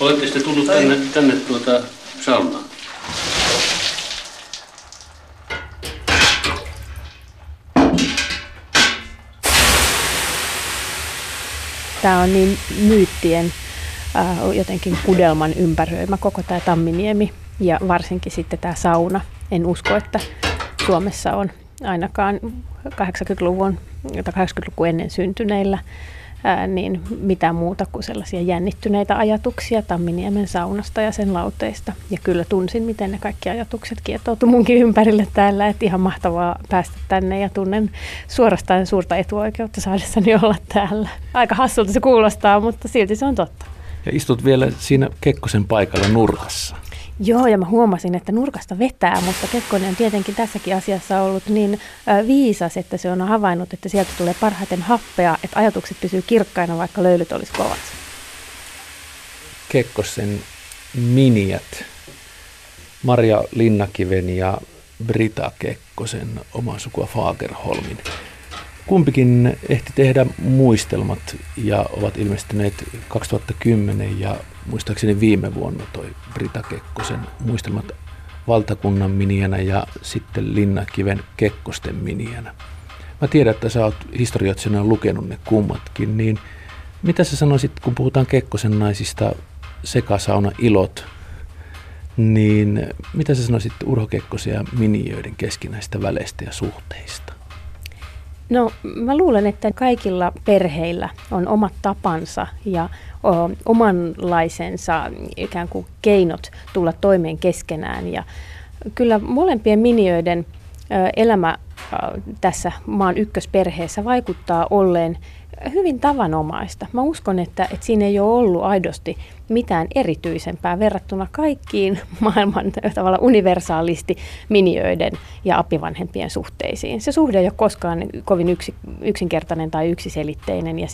Olette sitten tullut tänne saunaan? Tämä on niin myyttien jotenkin kudelman ympäröimä koko tämä Tamminiemi ja varsinkin sitten tämä sauna. En usko, että Suomessa on ainakaan 80-luvun tai 80-luvun ennen syntyneillä niin mitään muuta kuin sellaisia jännittyneitä ajatuksia Tamminiemen saunasta ja sen lauteista. Ja kyllä tunsin, miten ne kaikki ajatukset kietoutui munkin ympärille täällä, että ihan mahtavaa päästä tänne ja tunnen suorastaan suurta etuoikeutta saadessani olla täällä. Aika hassulta se kuulostaa, mutta silti se on totta. Ja istut vielä siinä Kekkosen paikalla nurkassa. Joo, ja mä huomasin, että nurkasta vetää, mutta Kekkonen on tietenkin tässäkin asiassa ollut niin viisas, että se on havainnut, että sieltä tulee parhaiten happea, että ajatukset pysyy kirkkaina, vaikka löylyt olisi kovat. Kekkosen miniat, Maria Linnakiven ja Brita Kekkosen oman sukua Fagerholmin. Kumpikin ehti tehdä muistelmat ja ovat ilmestyneet 2010 ja muistaakseni viime vuonna toi Brita Kekkosen muistelmat valtakunnan miniänä ja sitten Linnakiven Kekkosten miniänä. Mä tiedän, että sä oot historioitsijana lukenut ne kummatkin, niin mitä sä sanoisit, kun puhutaan Kekkosen naisista sekasauna ilot, niin mitä sä sanoisit Urho Kekkosen ja miniöiden keskinäistä väleistä ja suhteista? No, mä luulen, että kaikilla perheillä on omat tapansa ja omanlaisensa ikään kuin keinot tulla toimeen keskenään. Ja kyllä molempien miniöiden elämä tässä maan ykkösperheessä vaikuttaa olleen hyvin tavanomaista. Mä uskon, että siinä ei ole ollut aidosti mitään erityisempää verrattuna kaikkiin maailman tavallaan universaalisti miniöiden ja apivanhempien suhteisiin. Se suhde ei ole koskaan kovin yksinkertainen tai yksiselitteinen ja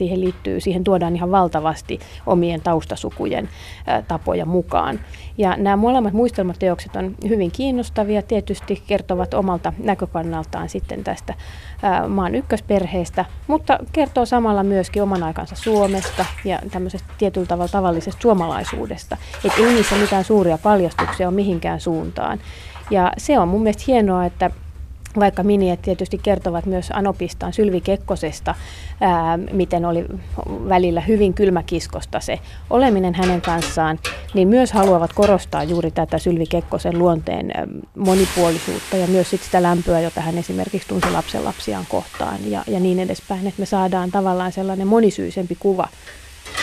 siihen tuodaan ihan valtavasti omien taustasukujen tapoja mukaan. Ja nämä molemmat muistelmateokset on hyvin kiinnostavia, tietysti kertovat omalta näkökannaltaan sitten tästä maan ykkösperheestä, mutta kertoo samalla myöskin oman aikansa Suomesta ja tämmöisestä tietyllä tavalla tavallisesta suomalaisuudesta. Että ei niissä mitään suuria paljastuksia ole mihinkään suuntaan. Ja se on mun mielestä hienoa, että vaikka miniet tietysti kertovat myös anopistaan Sylvi Kekkosesta, miten oli välillä hyvin kylmäkiskosta se oleminen hänen kanssaan, niin myös haluavat korostaa juuri tätä Sylvi Kekkosen luonteen monipuolisuutta ja myös sitä lämpöä, jota hän esimerkiksi tunsi lapsenlapsiaan kohtaan ja niin edespäin, että me saadaan tavallaan sellainen monisyisempi kuva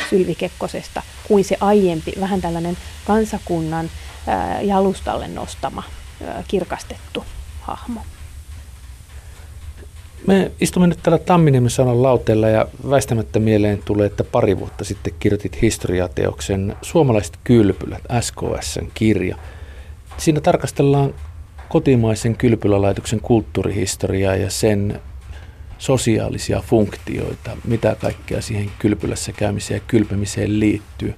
Sylvi Kekkosesta kuin se aiempi, vähän tällainen kansakunnan jalustalle nostama kirkastettu hahmo. Me istumme nyt täällä Tamminiemen saunan lauteella ja väistämättä mieleen tulee, että pari vuotta sitten kirjoitit historiateoksen Suomalaiset kylpylät, SKS:n kirja. Siinä tarkastellaan kotimaisen kylpylälaitoksen kulttuurihistoriaa ja sen sosiaalisia funktioita, mitä kaikkea siihen kylpylässä käymiseen ja kylpemiseen liittyy.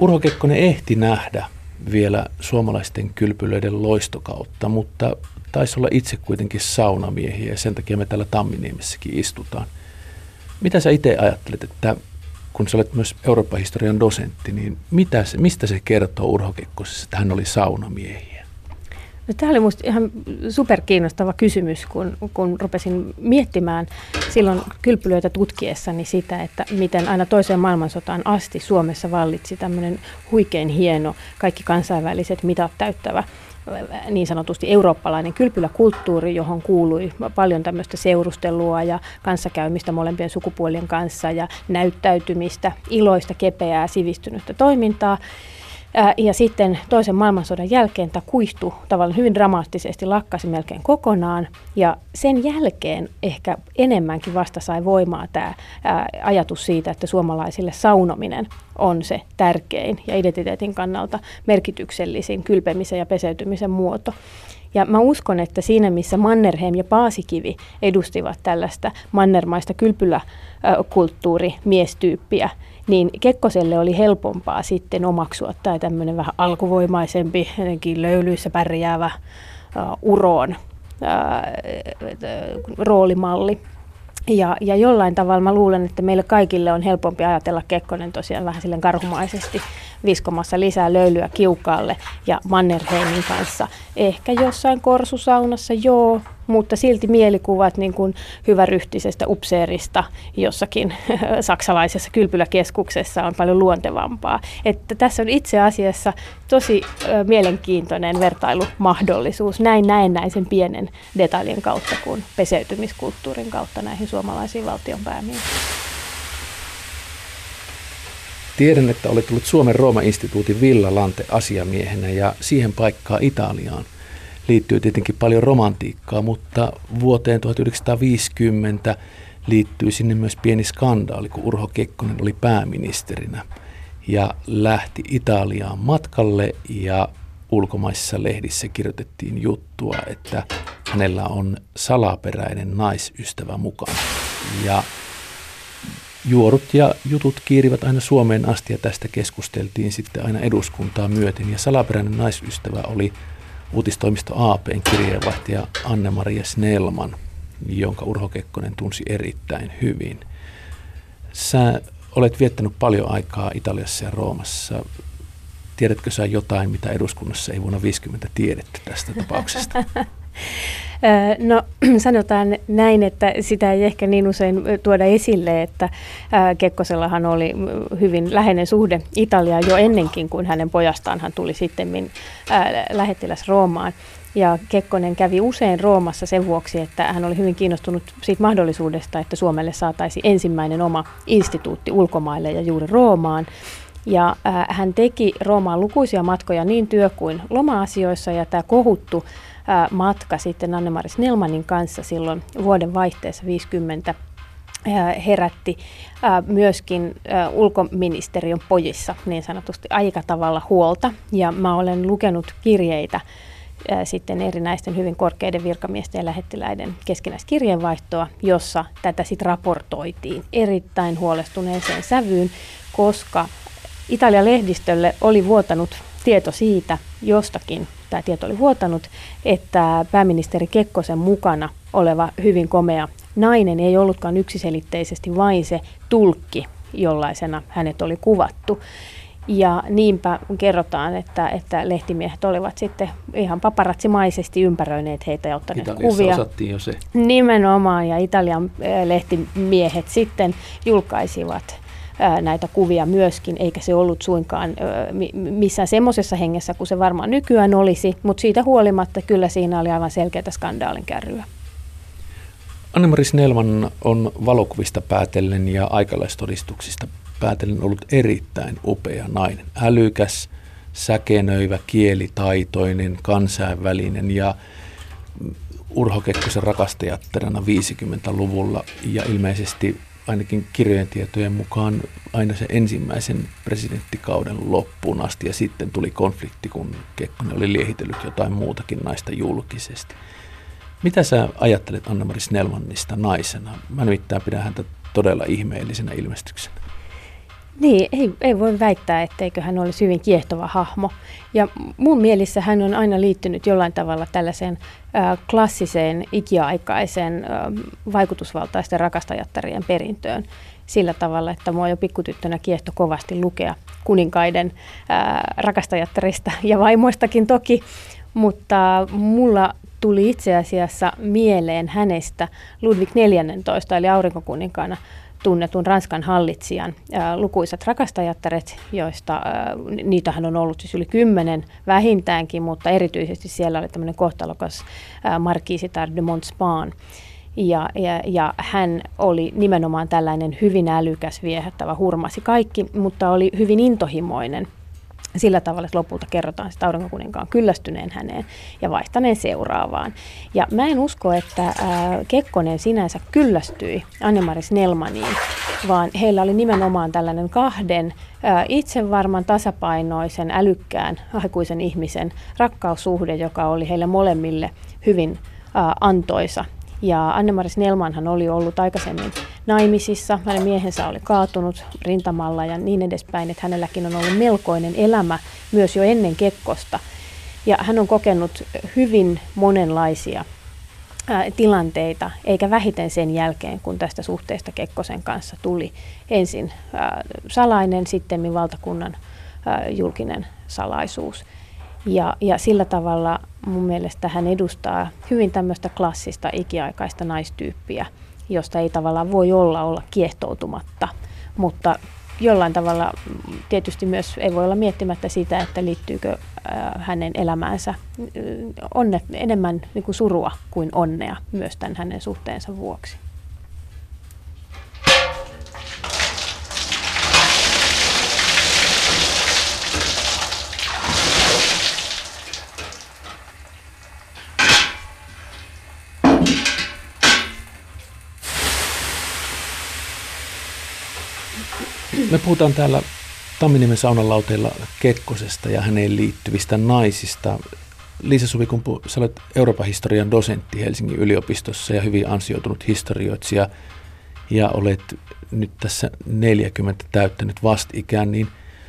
Urho Kekkonen ehti nähdä vielä suomalaisten kylpylöiden loistokautta, mutta taisi olla itse kuitenkin saunamiehiä ja sen takia me täällä Tamminiemessäkin istutaan. Mitä sä itse ajattelet, että kun sä olet myös Euroopan historian dosentti, niin mistä se kertoo Urho Kekkosessa, että hän oli saunamiehiä? No, tämä oli minusta ihan superkiinnostava kysymys, kun rupesin miettimään silloin kylpylöitä tutkiessani sitä, että miten aina toiseen maailmansotaan asti Suomessa vallitsi tämmöinen huikein hieno, kaikki kansainväliset mitat täyttävä niin sanotusti eurooppalainen kylpyläkulttuuri, johon kuului paljon tämmöistä seurustelua ja kanssakäymistä molempien sukupuolien kanssa ja näyttäytymistä, iloista, kepeää, sivistynyttä toimintaa. Ja sitten toisen maailmansodan jälkeen tämä kuihtui tavallaan hyvin dramaattisesti, lakkasi melkein kokonaan. Ja sen jälkeen ehkä enemmänkin vasta sai voimaa tämä ajatus siitä, että suomalaisille saunominen on se tärkein ja identiteetin kannalta merkityksellisin kylpemisen ja peseytymisen muoto. Ja mä uskon, että siinä missä Mannerheim ja Paasikivi edustivat tällaista mannermaista kylpyläkulttuurimiestyyppiä, niin Kekkoselle oli helpompaa sitten omaksua tai tämmöinen vähän alkuvoimaisempi, jotenkin löylyissä pärjäävä uroon roolimalli. Ja jollain tavalla mä luulen, että meille kaikille on helpompi ajatella Kekkonen tosiaan vähän silleen karhumaisesti viskomassa lisää löylyä kiukaalle ja Mannerheimin kanssa. Ehkä jossain korsusaunassa, joo, mutta silti mielikuvat niin kuin hyväryhtisestä upseerista jossakin saksalaisessa kylpyläkeskuksessa on paljon luontevampaa. Että tässä on itse asiassa tosi mielenkiintoinen vertailumahdollisuus näin näennäisen pienen detaljin kautta kuin peseytymiskulttuurin kautta näihin suomalaisiin valtionpäämiin. Tiedän, että olet tullut Suomen Rooma-instituutin Villalante-asiamiehenä ja siihen paikkaan Italiaan liittyy tietenkin paljon romantiikkaa, mutta vuoteen 1950 liittyy sinne myös pieni skandaali, kun Urho Kekkonen oli pääministerinä ja lähti Italiaan matkalle ja ulkomaisissa lehdissä kirjoitettiin juttua, että hänellä on salaperäinen naisystävä mukana. Ja juorut ja jutut kiirivät aina Suomeen asti ja tästä keskusteltiin sitten aina eduskuntaa myöten. Ja salaperäinen naisystävä oli uutistoimisto AAP:n kirjeenvaihtaja Anne-Marie Snellman, jonka Urho Kekkonen tunsi erittäin hyvin. Sä olet viettänyt paljon aikaa Italiassa ja Roomassa. Tiedätkö sä jotain, mitä eduskunnassa ei vuonna 50 tiedetty tästä tapauksesta? No sanotaan näin, että sitä ei ehkä niin usein tuoda esille, että Kekkosellahan oli hyvin läheinen suhde Italiaan jo ennenkin, kuin hänen pojastaan hän tuli sittemmin lähettiläs Roomaan. Ja Kekkonen kävi usein Roomassa sen vuoksi, että hän oli hyvin kiinnostunut siitä mahdollisuudesta, että Suomelle saataisiin ensimmäinen oma instituutti ulkomaille ja juuri Roomaan. Ja hän teki Roomaan lukuisia matkoja niin työ- kuin loma-asioissa ja tämä kohuttu matka sitten Anne-Marie Snellmanin kanssa silloin vuoden vaihteessa 50 herätti myöskin ulkoministeriön pojissa niin sanotusti aika tavalla huolta. Ja mä olen lukenut kirjeitä sitten erinäisten hyvin korkeiden virkamiesten ja lähettiläiden keskinäiskirjeenvaihtoa, jossa tätä sitten raportoitiin erittäin huolestuneeseen sävyyn, koska Italian lehdistölle oli vuotanut tieto siitä jostakin, tämä tieto oli vuotanut, että pääministeri Kekkosen mukana oleva hyvin komea nainen ei ollutkaan yksiselitteisesti vain se tulkki, jollaisena hänet oli kuvattu. Ja niinpä kerrotaan, että lehtimiehet olivat sitten ihan paparatsimaisesti ympäröineet heitä ja ottaneet Italiassa kuvia. Italiassa osattiin jo se. Nimenomaan, ja Italian lehtimiehet sitten julkaisivat näitä kuvia myöskin, eikä se ollut suinkaan missään semmoisessa hengessä kuin se varmaan nykyään olisi, mutta siitä huolimatta kyllä siinä oli aivan selkeätä skandaalin kärryä. Anne-Marie Snellman on valokuvista päätellen ja aikalaistodistuksista päätellen ollut erittäin upea nainen, älykäs, säkenöivä, kielitaitoinen, kansainvälinen ja Urho Kekkosen rakastajattarana 50-luvulla ja ilmeisesti ainakin kirjojen tietojen mukaan aina se ensimmäisen presidenttikauden loppuun asti ja sitten tuli konflikti, kun Kekkonen oli liehitellyt jotain muutakin naista julkisesti. Mitä sä ajattelet Anne-Marie Snellmanista naisena? Mä nimittäin pidän häntä todella ihmeellisenä ilmestyksenä. Niin, ei voi väittää, etteikö hän olisi hyvin kiehtova hahmo. Ja mun mielissä hän on aina liittynyt jollain tavalla tällaiseen klassiseen, ikiaikaiseen, vaikutusvaltaisten rakastajattarien perintöön. Sillä tavalla, että mua jo pikkutyttönä kiehto kovasti lukea kuninkaiden rakastajattarista ja vaimoistakin toki. Mutta mulla tuli itse asiassa mieleen hänestä Ludvig 14, eli aurinkokuninkaana tunnetun Ranskan hallitsijan lukuisat rakastajattaret, joista niitähän on ollut siis yli 10 vähintäänkin, mutta erityisesti siellä oli tämmöinen kohtalokas markiisitar de Montespan. Ja hän oli nimenomaan tällainen hyvin älykäs, viehättävä, hurmasi kaikki, mutta oli hyvin intohimoinen. Sillä tavalla, että lopulta kerrotaan sitä aurinkokuninkaan kyllästyneen häneen ja vaihtaneen seuraavaan. Ja mä en usko, että Kekkonen sinänsä kyllästyi Anne-Marie Snellmaniin, vaan heillä oli nimenomaan tällainen kahden itsevarman, tasapainoisen, älykkään, aikuisen ihmisen rakkaussuhde, joka oli heille molemmille hyvin antoisa. Ja Anne-Marie Snellmanhan oli ollut aikaisemmin naimisissa, hänen miehensä oli kaatunut rintamalla ja niin edespäin, että hänelläkin on ollut melkoinen elämä myös jo ennen Kekkosta. Ja hän on kokenut hyvin monenlaisia tilanteita, eikä vähiten sen jälkeen, kun tästä suhteesta Kekkosen kanssa tuli ensin salainen, sittemmin valtakunnan julkinen salaisuus. Ja sillä tavalla mun mielestä hän edustaa hyvin tämmöistä klassista ikiaikaista naistyyppiä, josta ei tavallaan voi olla kiehtoutumatta, mutta jollain tavalla tietysti myös ei voi olla miettimättä sitä, että liittyykö hänen elämäänsä enemmän niin kuin surua kuin onnea myös tämän hänen suhteensa vuoksi. Me puhutaan täällä Tamminiemen saunanlauteilla Kekkosesta ja häneen liittyvistä naisista. Liisa Suvikumpu, sä olet Euroopan historian dosentti Helsingin yliopistossa ja hyvin ansioitunut historioitsija ja olet nyt tässä 40 täyttänyt vastikään, niin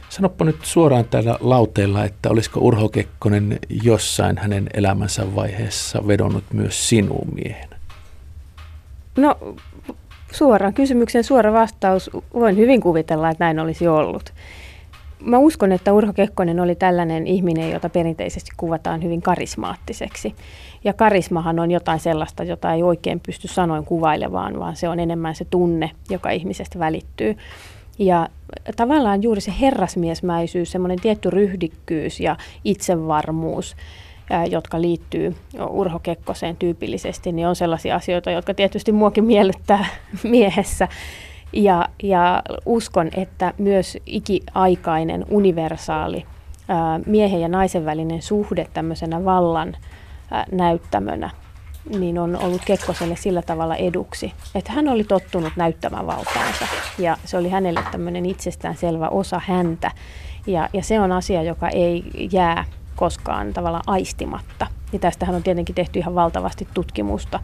sanoppa nyt suoraan täällä lauteilla, että olisiko Urho Kekkonen jossain hänen elämänsä vaiheessa vedonnut myös sinuun miehenä? No, suoraan kysymyksen suora vastaus. Voin hyvin kuvitella, että näin olisi ollut. Mä uskon, että Urho Kekkonen oli tällainen ihminen, jota perinteisesti kuvataan hyvin karismaattiseksi. Ja karismahan on jotain sellaista, jota ei oikein pysty sanoin kuvailemaan, vaan se on enemmän se tunne, joka ihmisestä välittyy. Ja tavallaan juuri se herrasmiesmäisyys, semmoinen tietty ryhdikkyys ja itsevarmuus, jotka liittyy Urho Kekkoseen tyypillisesti, niin on sellaisia asioita, jotka tietysti muakin miellyttää miehessä. Ja uskon, että myös ikiaikainen, universaali miehen ja naisen välinen suhde tämmöisenä vallan näyttämönä niin on ollut Kekkoselle sillä tavalla eduksi, että hän oli tottunut näyttämään valtaansa ja se oli hänelle tämmöinen itsestäänselvä osa häntä ja se on asia, joka ei jää koskaan tavallaan aistimatta. Ja tästähän on tietenkin tehty ihan valtavasti tutkimusta,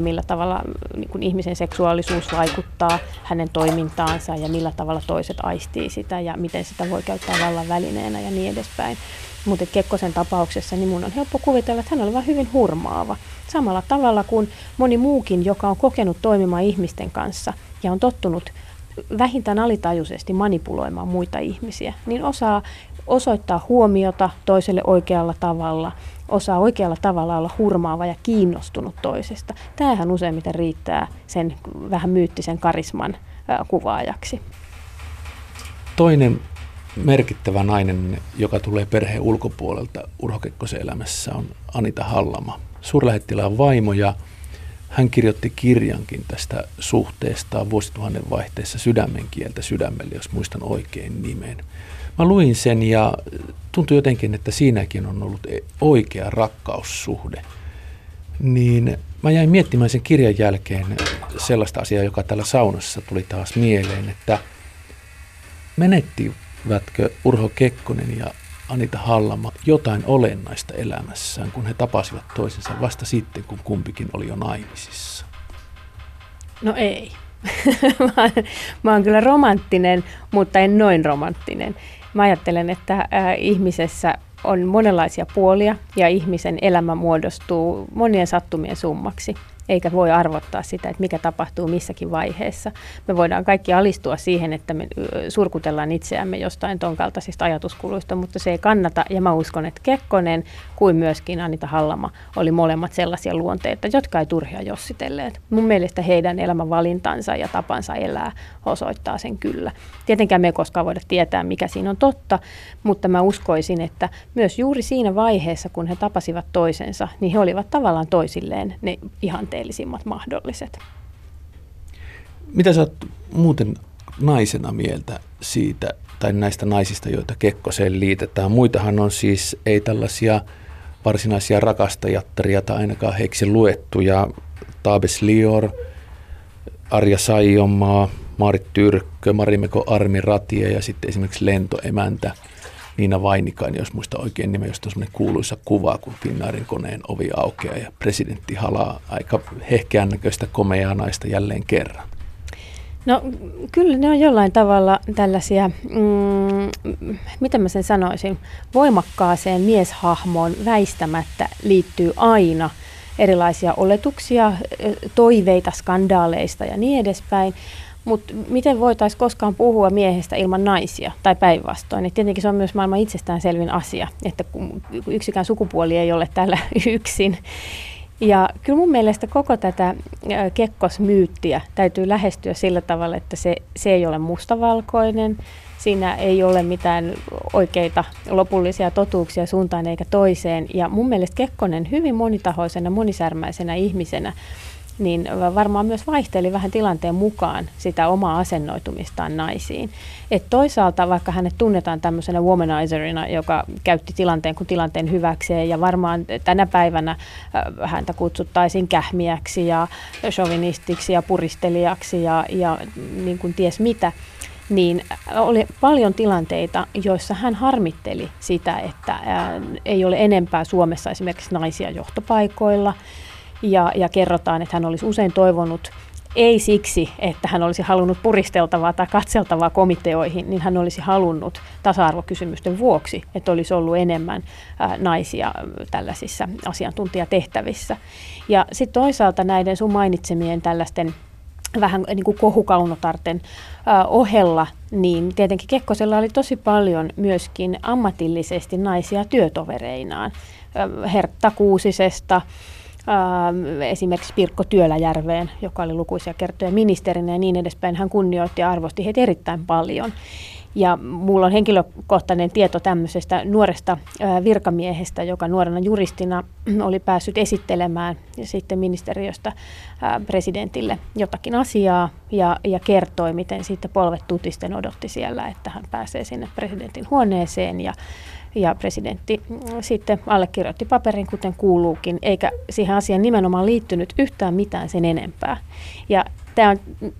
millä tavalla niin kuin ihmisen seksuaalisuus vaikuttaa hänen toimintaansa ja millä tavalla toiset aistii sitä ja miten sitä voi käyttää vallan välineenä ja niin edespäin. Mutta Kekkosen tapauksessa niin mun on helppo kuvitella, että hän oli vain hyvin hurmaava. Samalla tavalla kuin moni muukin, joka on kokenut toimimaan ihmisten kanssa ja on tottunut vähintään alitajuisesti manipuloimaan muita ihmisiä, niin osaa osoittaa huomiota toiselle oikealla tavalla, osaa oikealla tavalla olla hurmaava ja kiinnostunut toisesta. Tämähän useimmiten riittää sen vähän myyttisen karisman kuvaajaksi. Toinen merkittävä nainen, joka tulee perheen ulkopuolelta Urho Kekkosen elämässä, on Anita Hallama. Suurlähettilään vaimo ja hän kirjoitti kirjankin tästä suhteesta vuosituhannen vaihteessa Sydämenkieltä sydämelle, jos muistan oikein nimen. Mä luin sen ja tuntui jotenkin, että siinäkin on ollut oikea rakkaussuhde. Niin mä jäin miettimään sen kirjan jälkeen sellaista asiaa, joka täällä saunassa tuli taas mieleen, että menettivätkö Urho Kekkonen ja Anita Hallama jotain olennaista elämässään, kun he tapasivat toisensa vasta sitten, kun kumpikin oli jo naimisissa? No ei. Mä oon kyllä romanttinen, mutta en noin romanttinen. Mä ajattelen, että ihmisessä on monenlaisia puolia ja ihmisen elämä muodostuu monien sattumien summaksi. Eikä voi arvottaa sitä, että mikä tapahtuu missäkin vaiheessa. Me voidaan kaikki alistua siihen, että me surkutellaan itseämme jostain ton kaltaisista ajatuskuluista, mutta se ei kannata. Ja mä uskon, että Kekkonen kuin myöskin Anita Hallama oli molemmat sellaisia luonteita, jotka ei turhia jossitelleet. Mun mielestä heidän elämänvalintansa ja tapansa elää osoittaa sen kyllä. Tietenkään me ei koskaan voida tietää, mikä siinä on totta, mutta mä uskoisin, että myös juuri siinä vaiheessa, kun he tapasivat toisensa, niin he olivat tavallaan toisilleen ne ihan mahdolliset. Mitä sä oot muuten naisena mieltä siitä tai näistä naisista, joita Kekkoseen liitetään? Muitahan on siis ei tällaisia varsinaisia rakastajattaria tai ainakaan heiksi luettuja. Taabes Lior, Arja Saiomaa, Maarit Tyrkkö, Marimeko, Armi Ratia ja sitten esimerkiksi lentoemäntä Niina Vainikainen, jos muista oikein nimen, josta on semmoinen kuuluisa kuva, kun Finnairin koneen ovi aukeaa ja presidentti halaa aika hehkeän näköistä komeaa naista jälleen kerran. No kyllä ne on jollain tavalla tällaisia, miten mä sen sanoisin, voimakkaaseen mieshahmoon väistämättä liittyy aina erilaisia oletuksia, toiveita, skandaaleista ja niin edespäin. Mutta miten voitaisiin koskaan puhua miehestä ilman naisia tai päinvastoin? Et tietenkin se on myös maailman itsestäänselvin asia, että yksikään sukupuoli ei ole täällä yksin. Ja kyllä mun mielestä koko tätä kekkosmyyttiä täytyy lähestyä sillä tavalla, että se ei ole mustavalkoinen. Siinä ei ole mitään oikeita lopullisia totuuksia suuntaan eikä toiseen. Ja mun mielestä Kekkonen hyvin monitahoisena, monisärmäisenä ihmisenä niin varmaan myös vaihteli vähän tilanteen mukaan sitä omaa asennoitumistaan naisiin. Et toisaalta vaikka hänet tunnetaan tämmöisenä womanizerina, joka käytti tilanteen kuin tilanteen hyväkseen ja varmaan tänä päivänä häntä kutsuttaisiin kähmiäksi ja chauvinistiksi ja puristelijaksi ja niin kuin ties mitä, niin oli paljon tilanteita, joissa hän harmitteli sitä, että ei ole enempää Suomessa esimerkiksi naisia johtopaikoilla. Ja kerrotaan, että hän olisi usein toivonut, ei siksi, että hän olisi halunnut puristeltavaa tai katseltavaa komiteoihin, niin hän olisi halunnut tasa-arvokysymysten vuoksi, että olisi ollut enemmän naisia tällaisissa asiantuntijatehtävissä. Ja sitten toisaalta näiden sun mainitsemien tällaisten vähän niin kuin kohukaunotarten ohella, niin tietenkin Kekkosella oli tosi paljon myöskin ammatillisesti naisia työtovereinaan. Hertta Kuusisesta. Esimerkiksi Pirkko Työläjärveen, joka oli lukuisia kertoja ministerinä ja niin edespäin, hän kunnioitti ja arvosti heitä erittäin paljon. Ja mulla on henkilökohtainen tieto tämmöisestä nuoresta virkamiehestä, joka nuorena juristina oli päässyt esittelemään ja sitten ministeriöstä presidentille jotakin asiaa ja kertoi, miten siitä polvet tutisten odotti siellä, että hän pääsee sinne presidentin huoneeseen ja presidentti sitten allekirjoitti paperin, kuten kuuluukin, eikä siihen asiaan nimenomaan liittynyt yhtään mitään sen enempää. Ja tämä on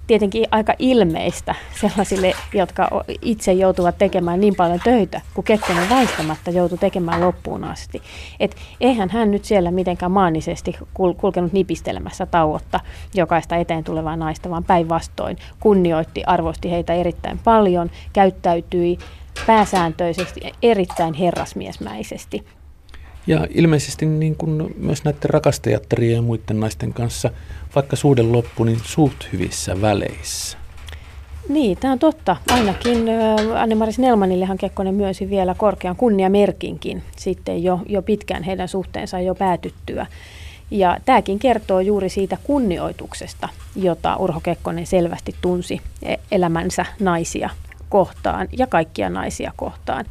tietenkin aika ilmeistä sellaisille, jotka itse joutuvat tekemään niin paljon töitä, kun Kekkonen väistämättä joutui tekemään loppuun asti. Et eihän hän nyt siellä mitenkään maanisesti kulkenut nipistelemässä tauotta jokaista eteen tulevaa naista, vaan päinvastoin kunnioitti, arvosti heitä erittäin paljon, käyttäytyi pääsääntöisesti erittäin herrasmiesmäisesti. Ja ilmeisesti niin kuin myös näiden rakastajattarien ja muiden naisten kanssa, vaikka suhde loppui, niin suht hyvissä väleissä. Niin, tämä on totta. Ainakin Anne-Marie Snellmanillehan Kekkonen myösi vielä korkean kunniamerkinkin sitten jo pitkään heidän suhteensa jo päätyttyä. Ja tämäkin kertoo juuri siitä kunnioituksesta, jota Urho Kekkonen selvästi tunsi elämänsä naisia kohtaan ja kaikkia naisia kohtaan.